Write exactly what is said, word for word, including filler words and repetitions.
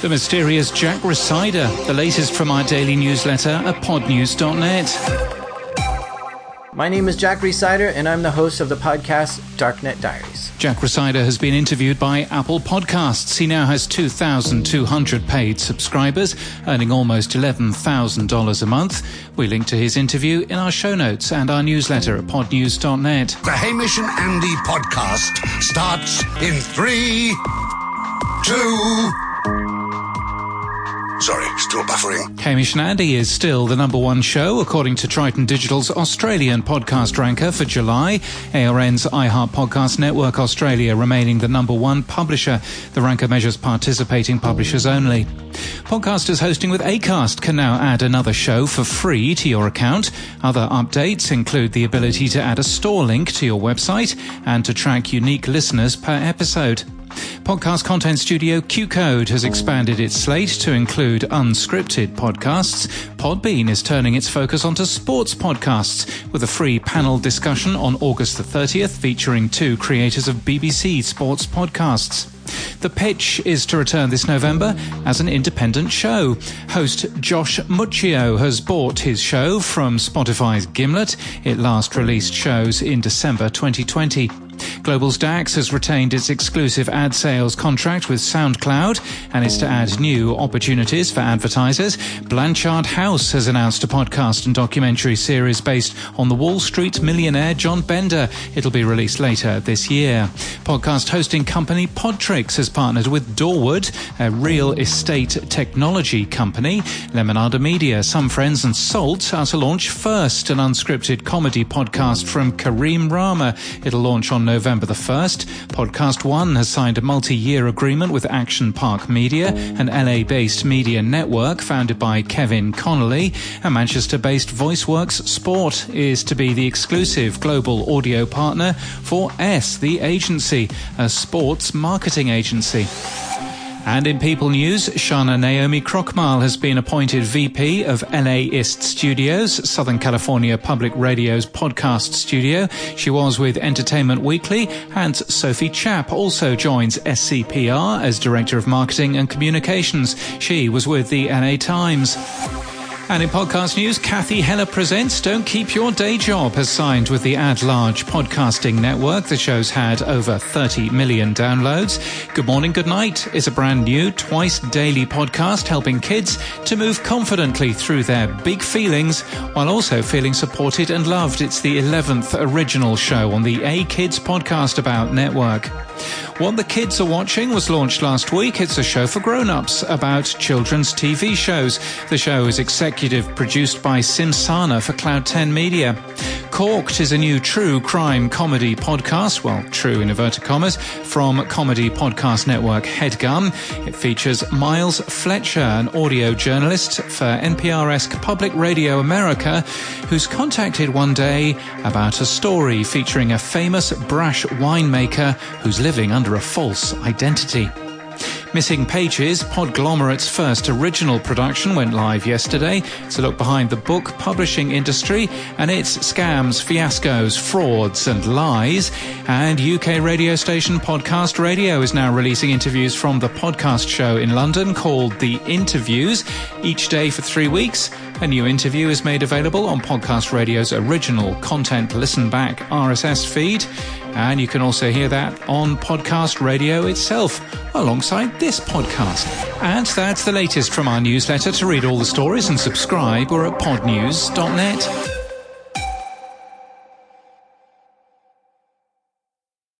The mysterious Jack Rhysider, the latest from our daily newsletter at pod news dot net. My name is Jack Rhysider, and I'm the host of the podcast Darknet Diaries. Jack Rhysider has been interviewed by Apple Podcasts. He now has two thousand two hundred paid subscribers, earning almost eleven thousand dollars a month. We link to his interview in our show notes and our newsletter at pod news dot net. The Hamish and Andy podcast starts in three, two... Sorry, still buffering. Hamish and Andy is still the number one show, according to Triton Digital's Australian podcast ranker for July. A R N's iHeart Podcast Network Australia remaining the number one publisher. The ranker measures participating publishers only. Podcasters hosting with Acast can now add another show for free to your account. Other updates include the ability to add a store link to your website and to track unique listeners per episode. Podcast Content Studio Q Code has expanded its slate to include unscripted podcasts. Podbean is turning its focus onto sports podcasts with a free panel discussion on August the thirtieth featuring two creators of B B C sports podcasts. The Pitch is to return this November as an independent show. Host Josh Muccio has bought his show from Spotify's Gimlet. It last released shows in December twenty twenty. Global's DAX has retained its exclusive ad sales contract with SoundCloud and is to add new opportunities for advertisers. Blanchard House has announced a podcast and documentary series based on the Wall Street millionaire John Bender. It'll be released later this year. Podcast hosting company Podtrac has partnered with Doorwood, a real estate technology company. Lemonada Media, Some Friends and Salt are to launch first, an unscripted comedy podcast from Kareem Rama. It'll launch on November the first. Podcast One has signed a multi-year agreement with Action Park Media, an L A-based media network founded by Kevin Connolly. A Manchester-based VoiceWorks Sport is to be the exclusive global audio partner for S, the agency, a sports marketing agency. And in People News, Shana Naomi Krockmal has been appointed V P of LAist Studios, Southern California Public Radio's podcast studio. She was with Entertainment Weekly, and Sophie Chapp also joins S C P R as Director of Marketing and Communications. She was with the L A Times. And in podcast news, Kathy Heller presents Don't Keep Your Day Job has signed with the at-large podcasting network. The show's had over thirty million downloads. Good Morning, Good Night is a brand new twice-daily podcast helping kids to move confidently through their big feelings while also feeling supported and loved. It's the eleventh original show on the A Kids Podcast About network. What the Kids Are Watching was launched last week. It's a show for grown-ups about children's T V shows. The show is executive produced by Simsana for Cloud ten Media. Corked is a new true crime comedy podcast, well, true in inverted commas, from comedy podcast network HeadGum. It features Miles Fletcher, an audio journalist for N P R-esque Public Radio America, who's contacted one day about a story featuring a famous brash winemaker who's living under a false identity. Missing Pages, Podglomerate's first original production, went live yesterday. It's a look behind the book publishing industry and its scams, fiascos, frauds and lies. And U K radio station Podcast Radio is now releasing interviews from the podcast show in London called The Interviews. Each day for three weeks, a new interview is made available on Podcast Radio's original content listen back R S S feed. And you can also hear that on Podcast Radio itself, alongside this podcast. And that's the latest from our newsletter. To read all the stories and subscribe, we're at pod news dot net.